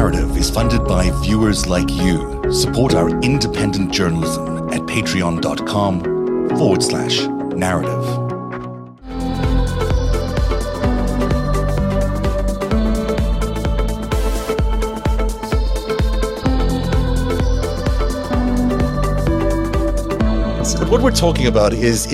Narrative is funded by viewers like you. Support our independent journalism at patreon.com/narrative. What we're talking about is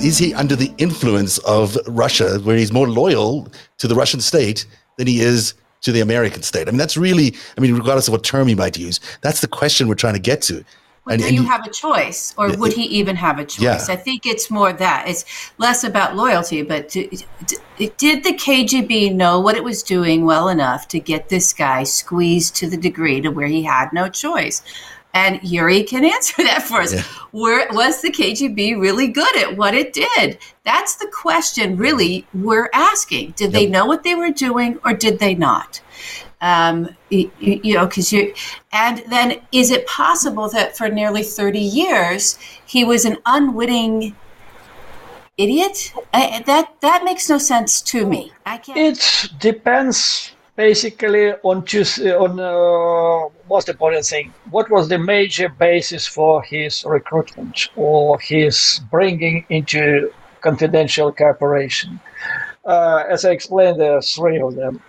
he under the influence of Russia, where he's more loyal to the Russian state than he is to the American state? I mean, that's really, regardless of what term you might use, that's the question we're trying to get to. Would you have a choice, or would he even have a choice? Yeah. I think it's more that. It's less about loyalty, but did the KGB know what it was doing well enough to get this guy squeezed to the degree to where he had no choice? And Yuri can answer that for us. Yeah. Was the KGB really good at what it did? That's the question really we're asking. Did they know what they were doing, or did they not? And then is it possible that for nearly 30 years, he was an unwitting idiot? That makes no sense to me. It depends. Basically, on most important thing, what was the major basis for his recruitment or his bringing into confidential cooperation? As I explained, there are three of them.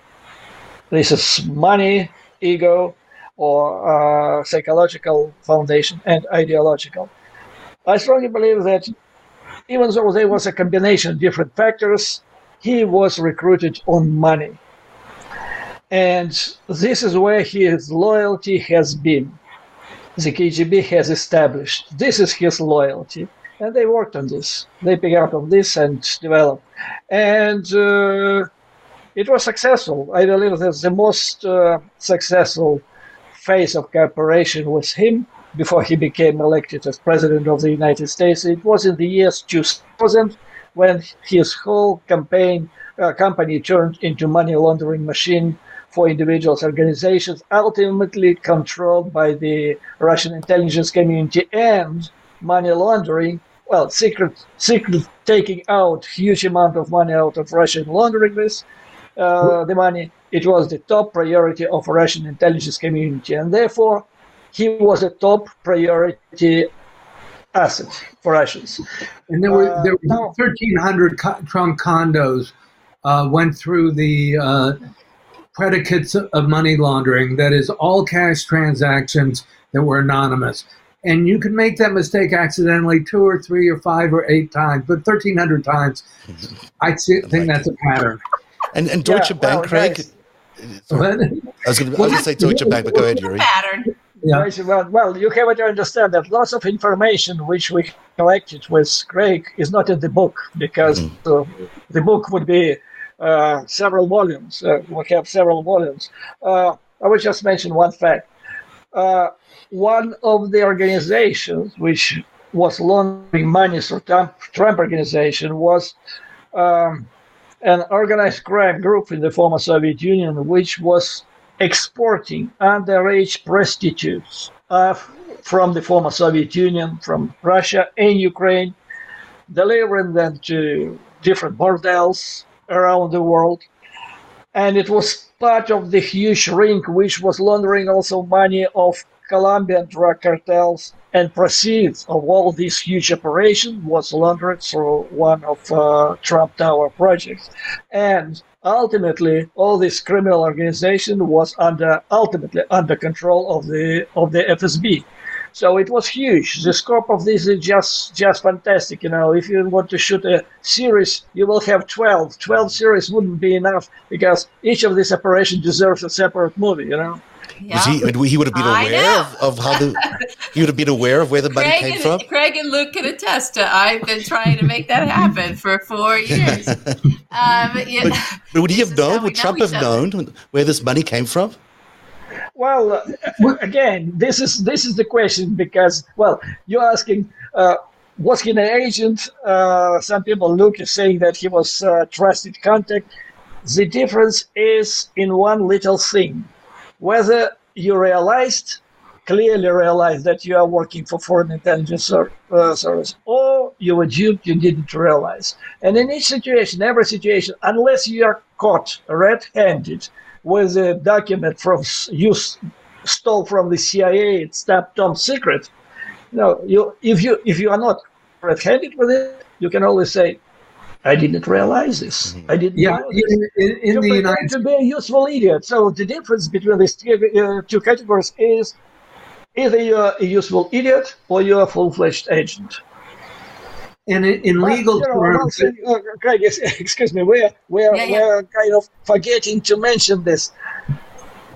This is money, ego, or psychological foundation, and ideological. I strongly believe that even though there was a combination of different factors, he was recruited on money. And this is where his loyalty has been. The KGB has established this is his loyalty, and they worked on this. They picked up on this and developed. And it was successful. I believe that the most successful phase of cooperation with him before he became elected as President of the United States. It was in the year 2000 when his whole company turned into money laundering machine for individuals, organizations, ultimately controlled by the Russian intelligence community, and money laundering, secret taking out huge amount of money out of Russia and laundering this, the money. It was the top priority of Russian intelligence community, and therefore he was a top priority asset for Russians. And there were 1,300 Trump condos went through the predicates of money laundering, that is all cash transactions that were anonymous. And you can make that mistake accidentally 2 or 3 or 5 or 8 times, but 1,300 times, I think that's a pattern. And Deutsche Bank, Craig? Nice. I was going to say Deutsche Bank, but go ahead, Yuri. Pattern. Yeah. Well, you have to understand that lots of information which we collected with Craig is not in the book, because the book would be several volumes. We have several volumes. I will just mention one fact. One of the organizations which was laundering money through Trump organization was an organized crime group in the former Soviet Union, which was exporting underage prostitutes from the former Soviet Union, from Russia and Ukraine, delivering them to different bordels around the world. And it was part of the huge ring which was laundering also money of Colombian drug cartels, and proceeds of all this huge operation was laundered through one of Trump Tower projects. And ultimately, all this criminal organization was under control of the FSB. So it was huge. The scope of this is just fantastic. If you want to shoot a series, you will have 12. 12 series wouldn't be enough, because each of these operations deserves a separate movie. Yeah. He would have been aware of how he would have been aware of where the money came from. Craig and Luke can attest to. I've been trying to make that happen for 4 years. But would he have known? Would Trump have known where this money came from? Well, again, this is the question, because you're asking. Was he an agent? Some people, Luke, is saying that he was a trusted contact. The difference is in one little thing. Whether you clearly realized that you are working for foreign intelligence service, or you were duped, you didn't realize. And in each situation, every situation, unless you are caught red-handed with a document from you stole from the CIA, it's top secret. No, if you are not red-handed with it, you can always say, I didn't realize this. Mm-hmm. I didn't know this. In the United States, to be a useful idiot. So the difference between these two categories is either you're a useful idiot or you're a full-fledged agent. And in legal terms, Craig, excuse me, we're kind of forgetting to mention this.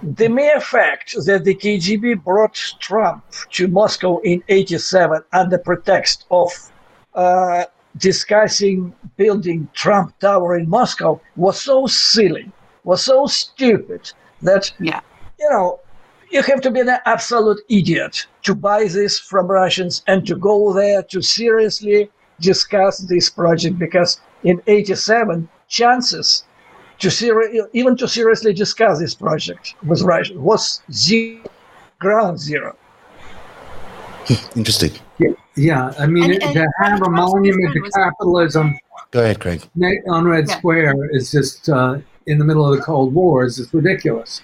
The mere fact that the KGB brought Trump to Moscow in '87 under pretext of discussing building Trump Tower in Moscow was so silly, was so stupid that, you have to be an absolute idiot to buy this from Russians and to go there to seriously discuss this project, because in '87, chances to seriously discuss this project with Russia was ground zero. Interesting. Yeah, I mean, and to have a monument to capitalism. Go ahead, Craig. On Red Square is just in the middle of the Cold War. It's ridiculous.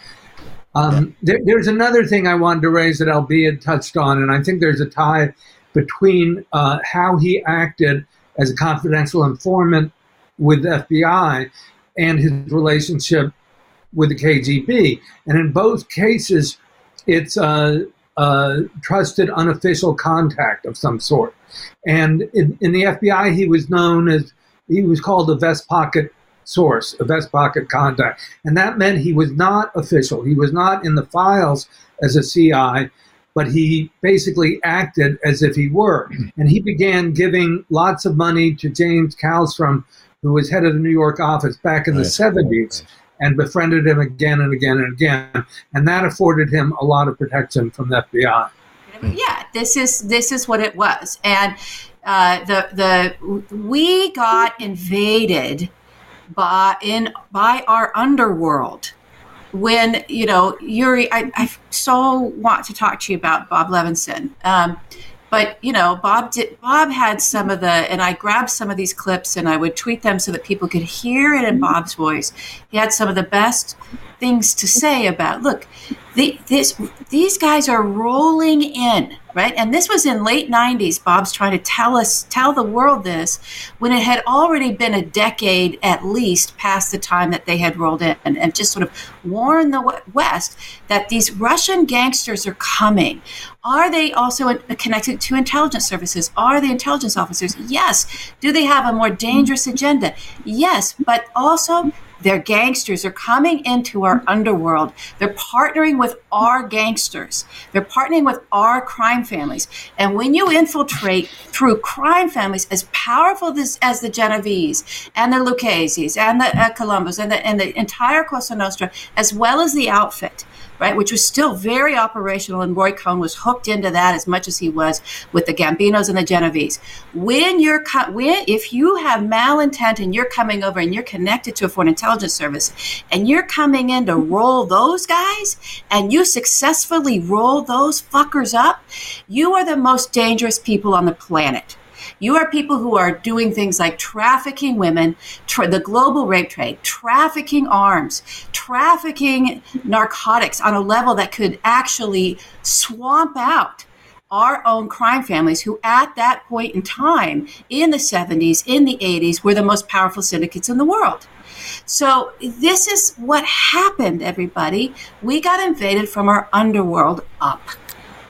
There's another thing I wanted to raise that Albee had touched on, and I think there's a tie between how he acted as a confidential informant with the FBI and his relationship with the KGB. And in both cases, it's trusted unofficial contact of some sort. And in the FBI, he was called a vest pocket source, a vest pocket contact. And that meant he was not official. He was not in the files as a CI, but he basically acted as if he were. And he began giving lots of money to James Kallstrom, who was head of the New York office back in the 70s. Cool. And befriended him again and again and again, and that afforded him a lot of protection from the FBI. Yeah, this is what it was, and we got invaded by our underworld when Yuri. I so want to talk to you about Bob Levinson, but Bob had some of and I grabbed some of these clips and I would tweet them so that people could hear it in Bob's voice. He had some of the best things to say about, look, these guys are rolling in, right? And this was in late 90s. Bob's trying to tell the world this, when it had already been a decade at least past the time that they had rolled in, and just sort of warn the West that these Russian gangsters are coming. Are they also connected to intelligence services? Are they intelligence officers? Yes. Do they have a more dangerous agenda? Yes, but also their gangsters are coming into our underworld. They're partnering with our gangsters. They're partnering with our crime families. And when you infiltrate through crime families as powerful as the Genovese and the Lucchese's and the Colombos and the entire Cosa Nostra, as well as the outfit, right, which was still very operational, and Roy Cohn was hooked into that as much as he was with the Gambinos and the Genovese. If you have malintent and you're coming over and you're connected to a foreign intelligence service and you're coming in to roll those guys and you successfully roll those fuckers up, you are the most dangerous people on the planet. You are people who are doing things like trafficking women, the global rape trade, trafficking arms, trafficking narcotics on a level that could actually swamp out our own crime families, who at that point in time in the 70s, in the 80s, were the most powerful syndicates in the world. So this is what happened, everybody. We got invaded from our underworld up.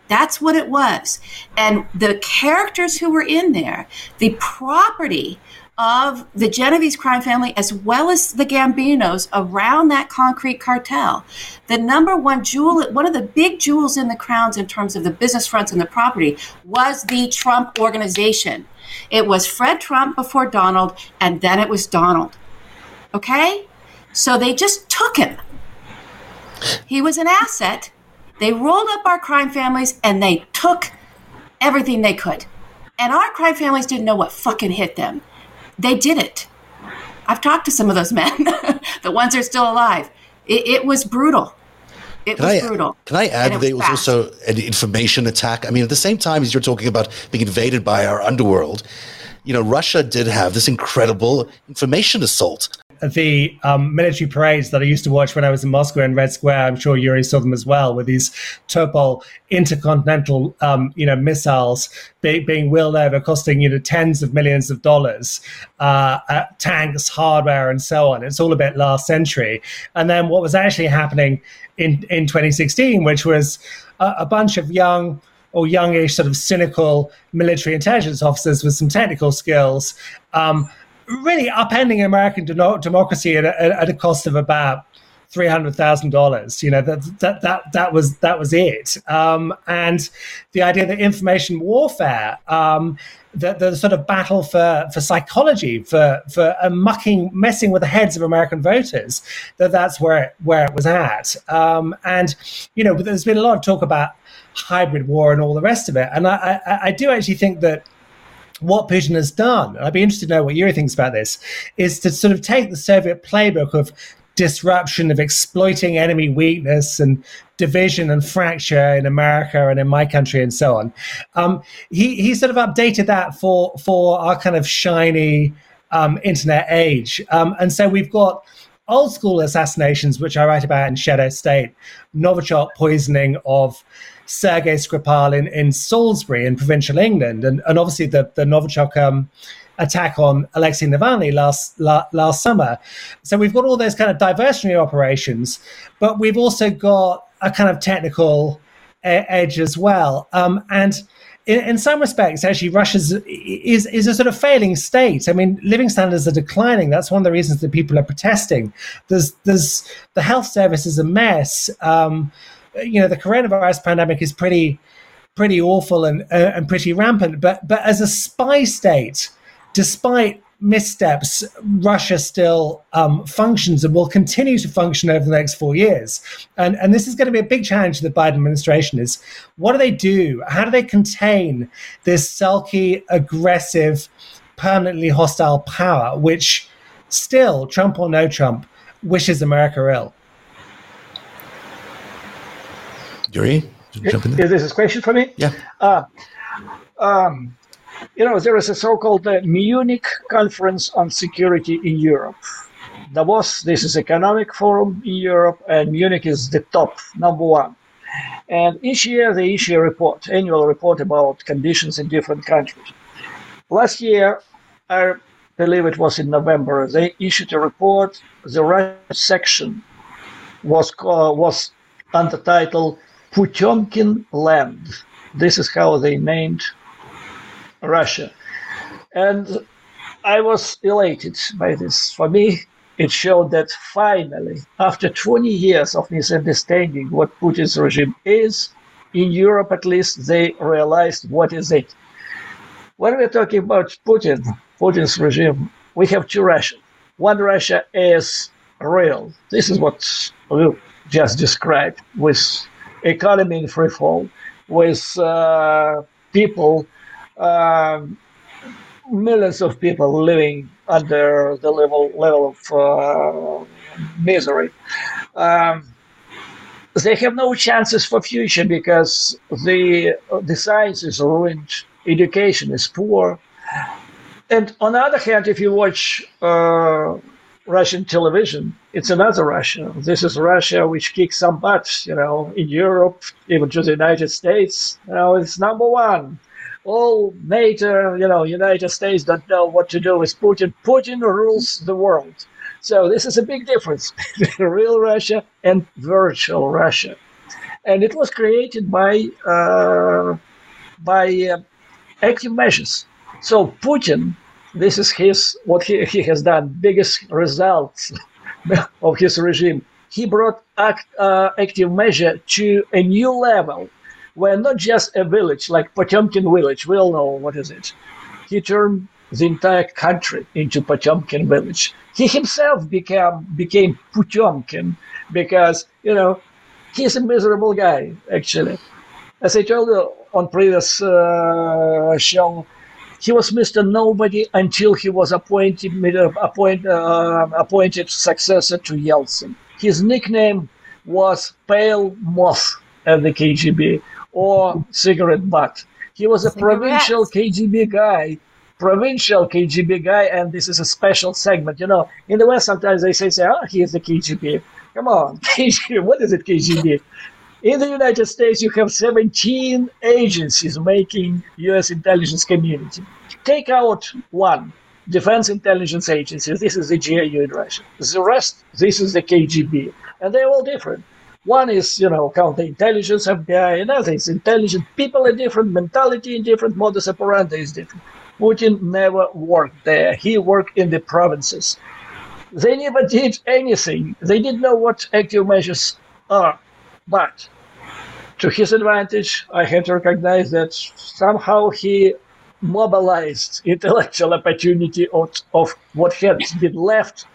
That's what it was. And the characters who were in there, the property of the Genovese crime family, as well as the Gambinos around that concrete cartel, the number one jewel, one of the big jewels in the crowns in terms of the business fronts and the property, was the Trump organization. It was Fred Trump before Donald, and then it was Donald. Okay? So they just took him. He was an asset. They rolled up our crime families and they took everything they could. And our crime families didn't know what fucking hit them. They did it. I've talked to some of those men, the ones that are still alive. It was brutal. It was brutal. Can I add that it was also an information attack? I mean, at the same time as you're talking about being invaded by our underworld, you know, Russia did have this incredible information assault. The military parades that I used to watch when I was in Moscow in Red Square, I'm sure Yuri saw them as well, with these Topol intercontinental, missiles being wheeled over, costing, tens of millions of dollars, tanks, hardware, and so on. It's all a bit last century. And then what was actually happening in 2016, which was a bunch of youngish, sort of cynical military intelligence officers with some technical skills, really upending American democracy at a cost of about $300,000. That was it. And the idea that information warfare, the sort of battle for psychology, for messing with the heads of American voters, that's where it was at. But there's been a lot of talk about hybrid war and all the rest of it, and I do actually think that what Putin has done, and I'd be interested to know what Yuri thinks about this, is to sort of take the Soviet playbook of disruption, of exploiting enemy weakness and division and fracture in America and in my country and so on. He sort of updated that for our kind of shiny internet age. And so we've got old school assassinations, which I write about in Shadow State, Novichok poisoning of Sergei Skripal in Salisbury in provincial England, and obviously the Novichok attack on Alexei Navalny last summer. So we've got all those kind of diversionary operations, but we've also got a kind of technical edge as well. And in some respects, actually, Russia is a sort of failing state. I mean, living standards are declining. That's one of the reasons that people are protesting. There's the health service is a mess. The coronavirus pandemic is pretty awful and pretty rampant. But as a spy state, despite missteps, Russia still functions and will continue to function over the next 4 years. And this is going to be a big challenge to the Biden administration is, what do they do? How do they contain this sulky, aggressive, permanently hostile power, which still, Trump or no Trump, wishes America ill? Yuri, jump in there. Is this a question for me? Yeah. There is a so-called Munich Conference on Security in Europe. Davos, this is economic forum in Europe, and Munich is the top, number one. And each year they issue a report, annual report about conditions in different countries. Last year, I believe it was in November, they issued a report. The Russian section was under title Potemkin Land. This is how they named Russia. And I was elated by this. For me, it showed that finally, after 20 years of misunderstanding what Putin's regime is, in Europe at least, they realized what is it. When we're talking about Putin's regime, we have two Russia. One Russia is real. This is what Luke just described, with economy in free fall, with people, millions of people living under the level of misery. They have no chances for future because the science is ruined, education is poor. And on the other hand, if you watch Russian television, it's another Russia. This is Russia which kicks some butts, in Europe, even to the United States. It's number one. All NATO, United States don't know what to do with Putin. Putin rules the world. So this is a big difference between real Russia and virtual Russia. And it was created by active measures. So Putin, this is what he has done, biggest results of his regime. He brought active measure to a new level. Where not just a village, like Potemkin village, we all know what is it. He turned the entire country into Potemkin village. He himself became Potemkin because, he's a miserable guy, actually. As I told you on previous show, he was Mr. Nobody until he was appointed successor to Yeltsin. His nickname was Pale Moth at the KGB. Or cigarette butt. He was a provincial KGB guy provincial KGB guy, and this is a special segment. You know, in the West, sometimes they say, oh, he's the KGB. Come on, KGB, what is it, KGB? In the United States, you have 17 agencies making U.S. intelligence community. Take out one, Defense Intelligence Agency. This is the GAU in Russia. The rest, this is the KGB. And they're all different. One is, you know, counterintelligence, FBI, another is intelligent. People are different, mentality is different, modus operandi is different. Putin never worked there. He worked in the provinces. They never did anything. They didn't know what active measures are. But to his advantage, I have to recognize that somehow he mobilized intellectual opportunity of what had been left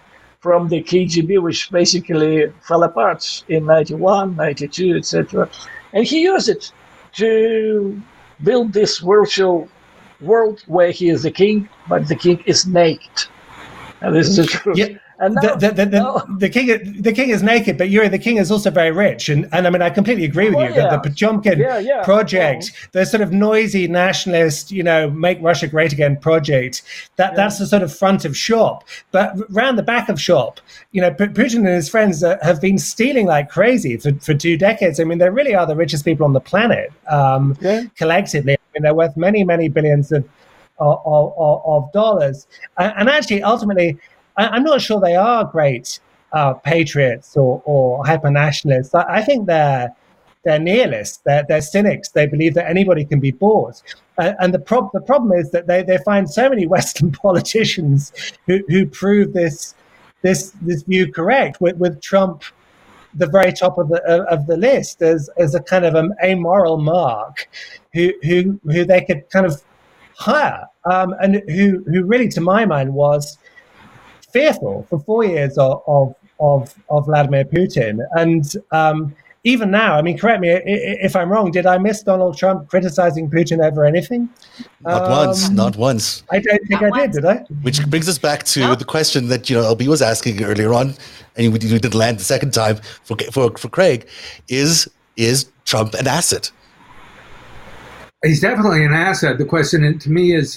from the KGB, which basically fell apart in 91, 92, etc. And he used it to build this virtual world where he is the king, but the king is naked. And this is the truth. Yeah. And now, the king is naked, but the king is also very rich. And I mean, I completely agree with you that the Potemkin project, the sort of noisy nationalist, you know, make Russia great again project, that's the sort of front of shop. But round the back of shop, you know, Putin and his friends have been stealing like crazy for 2 decades. I mean, they really are the richest people on the planet collectively. I mean, they're worth many, many billions of dollars. And actually, ultimately, I'm not sure they are great patriots or hyper-nationalists. I think they're nihilists, they're cynics. They believe that anybody can be bought. And the problem is that they find so many Western politicians who prove this view correct, with Trump the very top of the list as a kind of an amoral mark who they could kind of hire, and who really, to my mind, was fearful for 4 years of Vladimir Putin. And even now, I mean, correct me if I'm wrong, did I miss Donald Trump criticizing Putin over anything? Not once. I don't think I did I? Which brings us back to the question that, you know, LB was asking earlier on, and we did land the second time for Craig, is Trump an asset? He's definitely an asset. The question to me is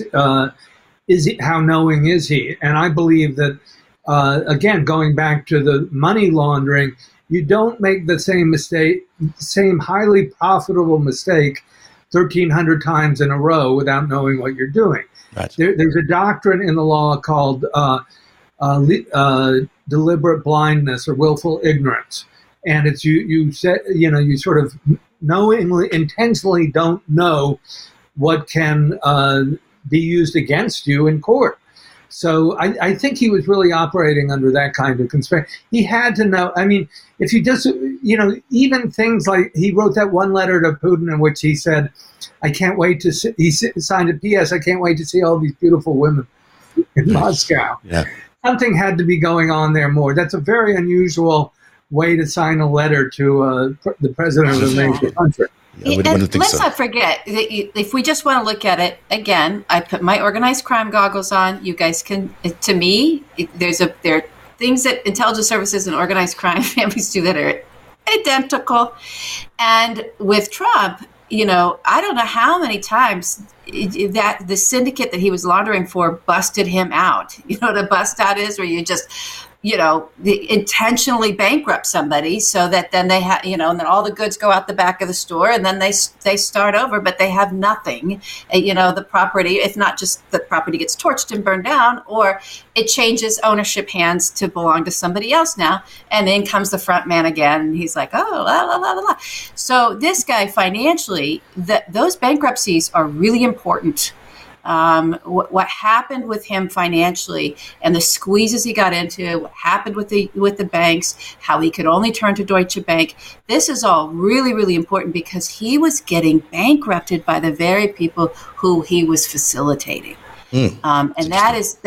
he, how knowing is he? And I believe that, again, going back to the money laundering, you don't make the same highly profitable mistake 1,300 times in a row without knowing what you're doing. Right. There's a doctrine in the law called deliberate blindness or willful ignorance, and it's you sort of knowingly, intentionally don't know what can be used against you in court. So I think he was really operating under that kind of constraint. He had to know. I mean, if you just, you know, even things like he wrote that one letter to Putin in which he said, I can't wait to see, he signed a PS, I can't wait to see all these beautiful women in Moscow. Yeah. Something had to be going on there more. That's a very unusual way to sign a letter to the president of a major country. Yeah, let's not forget that if we just want to look at it again, I put my organized crime goggles on. You guys can, to me, there are things that intelligence services and organized crime families do that are identical. And with Trump, you know, I don't know how many times that the syndicate that he was laundering for busted him out. You know what a bust out is, where you just, you know, intentionally bankrupt somebody so that then they have, you know, and then all the goods go out the back of the store and then they start over, but they have nothing. You know, the property, if not just the property gets torched and burned down, or it changes ownership hands to belong to somebody else now. And then comes the front man again. And he's like, oh, la, la, la, la, la. So this guy financially, those bankruptcies are really important. What happened with him financially and the squeezes he got into, what happened with the banks, how he could only turn to Deutsche Bank. This is all really, really important because he was getting bankrupted by the very people who he was facilitating. And that is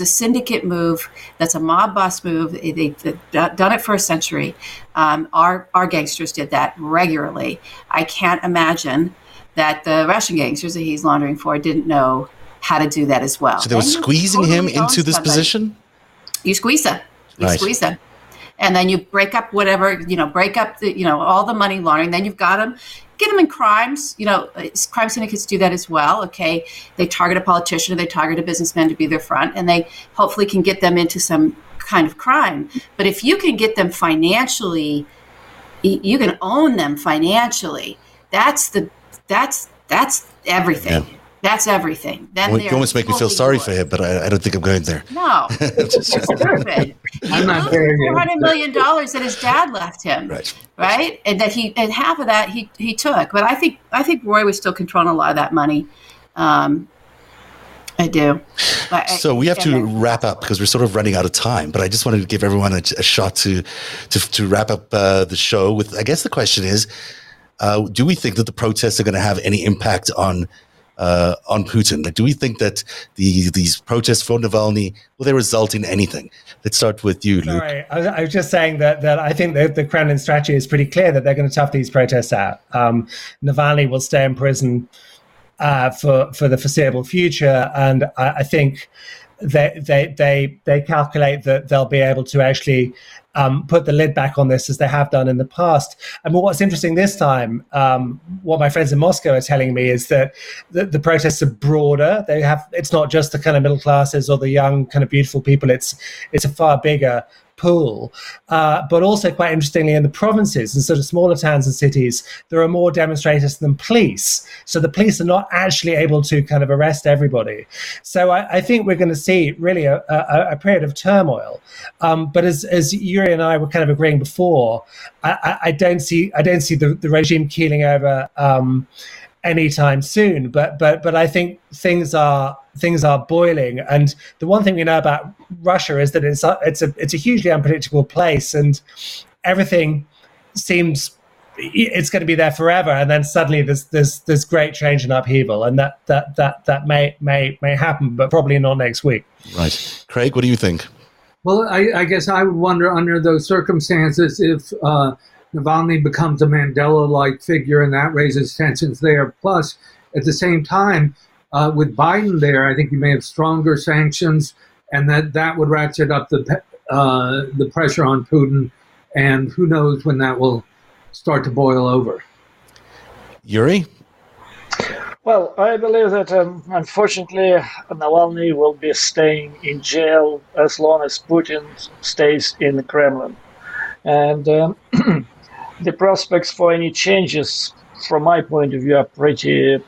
a syndicate move. That's a mob boss move. They've done it for a century. Our gangsters did that regularly. I can't imagine that the Russian gangsters that he's laundering for didn't know how to do that as well. So they were squeezing him into this position? You squeeze them. and then you break up whatever, you know, break up the, you know, all the money laundering. Then you've got them, get them in crimes. You know, crime syndicates do that as well. Okay, they target a politician or they target a businessman to be their front, and they hopefully can get them into some kind of crime. But if you can get them financially, you can own them financially. That's everything. Yeah. That's everything. Then you almost make me feel sorry for him, but I don't think I'm going there. No, it's stupid. He lost $400 million that his dad left him, right? And that and half of that he took. But I think Roy was still controlling a lot of that money. I do. So we have to wrap up because we're sort of running out of time. But I just wanted to give everyone a shot to wrap up the show with. I guess the question is, do we think that the protests are going to have any impact on Putin? Like, do we think that these protests for Navalny, will they result in anything? Let's start with you, Luke. Sorry, I was just saying that I think that the Kremlin strategy is pretty clear that they're going to tough these protests out. Navalny will stay in prison for the foreseeable future, and I think they calculate that they'll be able to actually put the lid back on this as they have done in the past. And what's interesting this time, what my friends in Moscow are telling me is that the protests are broader. It's not just the kind of middle classes or the young kind of beautiful people. It's a far bigger pool. But also, quite interestingly, in the provinces and sort of smaller towns and cities, there are more demonstrators than police. So the police are not actually able to kind of arrest everybody. So I think we're going to see really a period of turmoil. But as Yuri and I were kind of agreeing before, I don't see the regime keeling over anytime soon. But I think things are boiling, and the one thing we know about Russia is that it's a hugely unpredictable place, and everything seems it's going to be there forever, and then suddenly there's great change and upheaval, and that may happen, but probably not next week. Right, Craig, what do you think? Well, I guess I would wonder under those circumstances if Navalny becomes a Mandela-like figure, and that raises tensions there. Plus, at the same time, with Biden there, I think you may have stronger sanctions, and that would ratchet up the pressure on Putin, and who knows when that will start to boil over. Yuri? Well, I believe that, unfortunately, Navalny will be staying in jail as long as Putin stays in the Kremlin. And the prospects for any changes, from my point of view, are pretty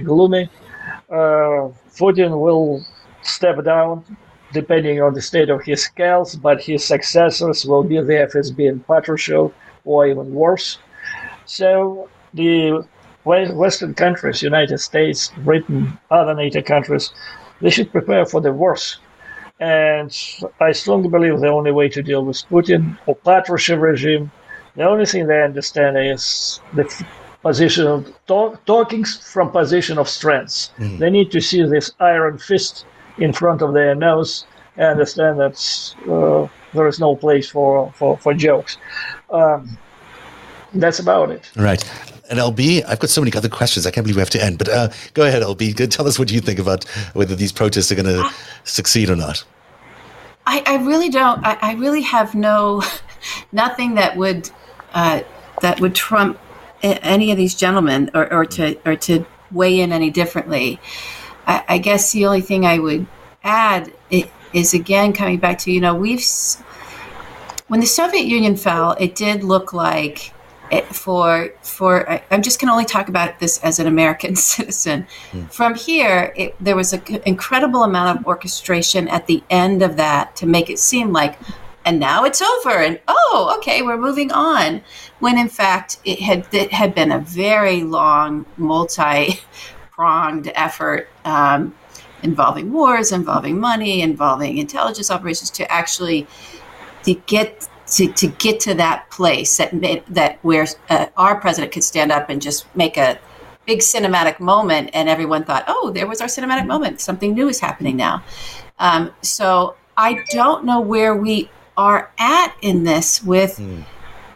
gloomy. Putin will step down depending on the state of his health, but his successors will be the FSB and Patrushev, or even worse. So the Western countries, United States, Britain, other NATO countries, they should prepare for the worst. And I strongly believe the only way to deal with Putin or Patrushev regime, the only thing they understand is the position of talking from position of strength. Mm-hmm. They need to see this iron fist in front of their nose and understand that there is no place for jokes. That's about it. Right. And LB, I've got so many other questions. I can't believe we have to end. But go ahead, LB. Tell us what you think about whether these protests are going to succeed or not. I really don't. I really have nothing that would trump any of these gentlemen or to weigh in any differently. I guess the only thing I would add is, again, coming back to, you know, when the Soviet Union fell, it did look like I'm just going to only talk about this as an American citizen. Mm. From here, there was an incredible amount of orchestration at the end of that to make it seem like, and now it's over, and oh, okay, we're moving on. When in fact, it had been a very long, multi-pronged effort involving wars, involving money, involving intelligence operations to get to that place where our president could stand up and just make a big cinematic moment, and everyone thought, oh, there was our cinematic moment. Something new is happening now. So I don't know where we are at in this with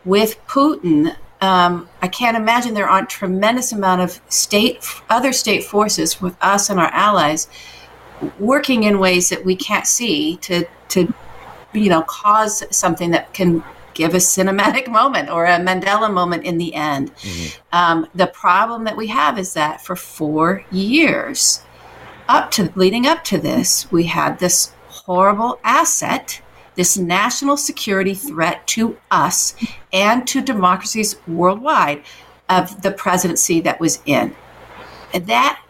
Putin. I can't imagine there aren't tremendous amount of other state forces with us and our allies working in ways that we can't see to cause something that can give a cinematic moment or a Mandela moment in the end. Mm-hmm. The problem that we have is that for 4 years leading up to this, we had this horrible asset, this national security threat to us and to democracies worldwide of the presidency that was in. And that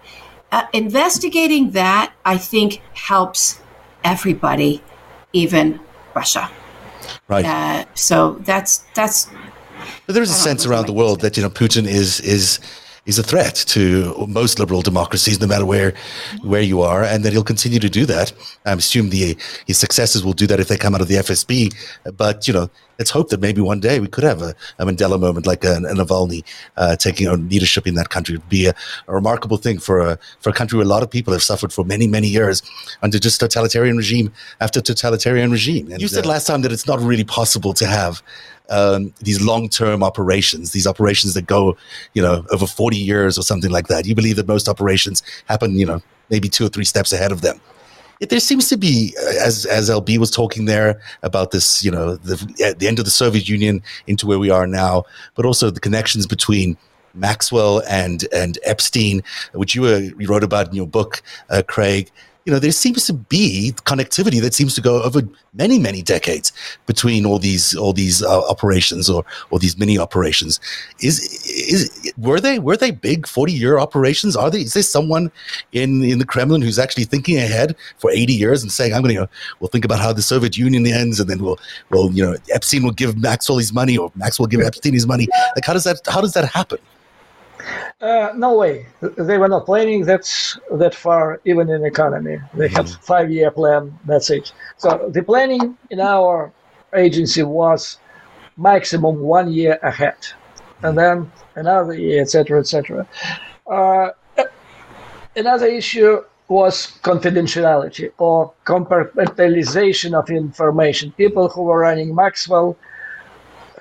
investigating that, I think, helps everybody, even Russia. Right. So that's. But there is a sense around the world that Putin is a threat to most liberal democracies, no matter where you are, and that he'll continue to do that. I assume his successors will do that if they come out of the FSB. But let's hope that maybe one day we could have a Mandela moment like a Navalny taking on leadership in that country. It would be a remarkable thing for a country where a lot of people have suffered for many, many years under just totalitarian regime after totalitarian regime. And you said last time that it's not really possible to have these long-term operations, these operations that go, over 40 years or something like that. You believe that most operations happen, maybe 2 or 3 steps ahead of them. There seems to be, as LB was talking there about this, the end of the Soviet Union into where we are now, but also the connections between Maxwell and Epstein, which you wrote about in your book, Craig. There seems to be connectivity that seems to go over many, many decades between all these operations or these mini operations. Were they big 40-year operations? Is there someone in the Kremlin who's actually thinking ahead for 80 years and saying, we'll think about how the Soviet Union ends, and then we'll Epstein will give Maxwell his money, or Maxwell will give Epstein his money. Like, how does that happen? No way. They were not planning that far, even in economy. They had a 5-year plan. That's it. So the planning in our agency was maximum 1 year ahead, and then another year, etc., etc. Another issue was confidentiality or compartmentalization of information. People who were running Maxwell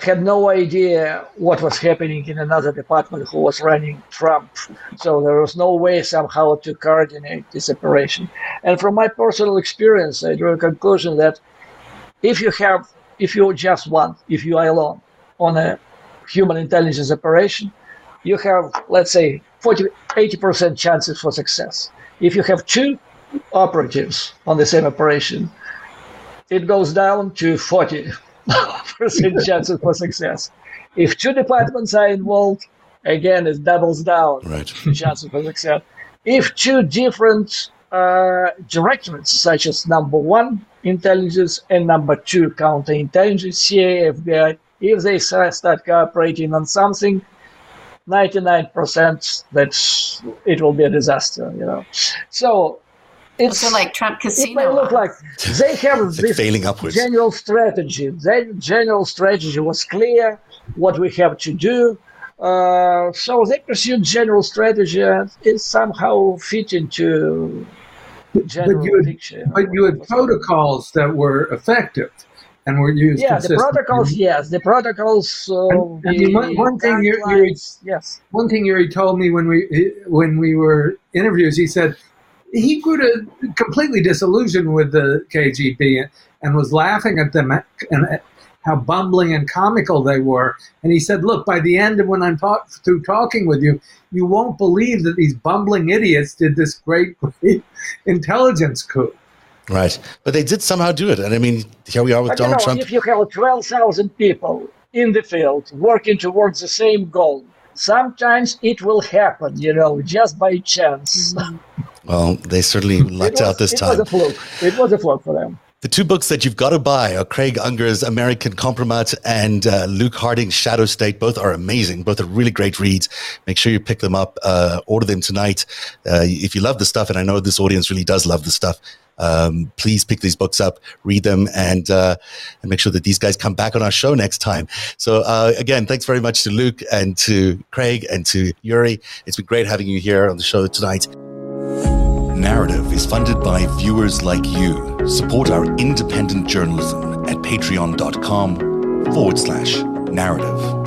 had no idea what was happening in another department who was running Trump. So there was no way somehow to coordinate this operation. And from my personal experience, I drew a conclusion that if you are alone on a human intelligence operation, you have, let's say, 80% chances for success. If you have 2 operatives on the same operation, it goes down to 40% chances for success. If 2 departments are involved, again, it doubles down chances for success. If 2 different directorates, such as number 1 intelligence and number 2 counterintelligence, CIA, FBI, if they start cooperating on something, 99% that it will be a disaster. So. It's also like Trump casino. It may look like they have this general strategy. Their general strategy was clear, what we have to do. So they pursued general strategy and it somehow fit into the general picture. But you had protocols that were effective and were used consistently. The protocols. One thing Yuri told me when we were interviews, he said, he grew completely disillusioned with the KGB and was laughing at them and at how bumbling and comical they were. And he said, look, by the end of when I'm through talking with you, you won't believe that these bumbling idiots did this great intelligence coup. Right. But they did somehow do it. And here we are with Donald Trump. If you have 12,000 people in the field working towards the same goal, sometimes it will happen, just by chance. Well, they certainly lucked out this time. It was a fluke for them. The 2 books that you've got to buy are Craig Unger's American Compromat and Luke Harding's Shadow State. Both are amazing. Both are really great reads. Make sure you pick them up. Order them tonight. If you love the stuff, and I know this audience really does love the stuff, please pick these books up, read them, and make sure that these guys come back on our show next time. So again, thanks very much to Luke and to Craig and to Yuri. It's been great having you here on the show tonight. Narrative is funded by viewers like you. Support our independent journalism at patreon.com/narrative.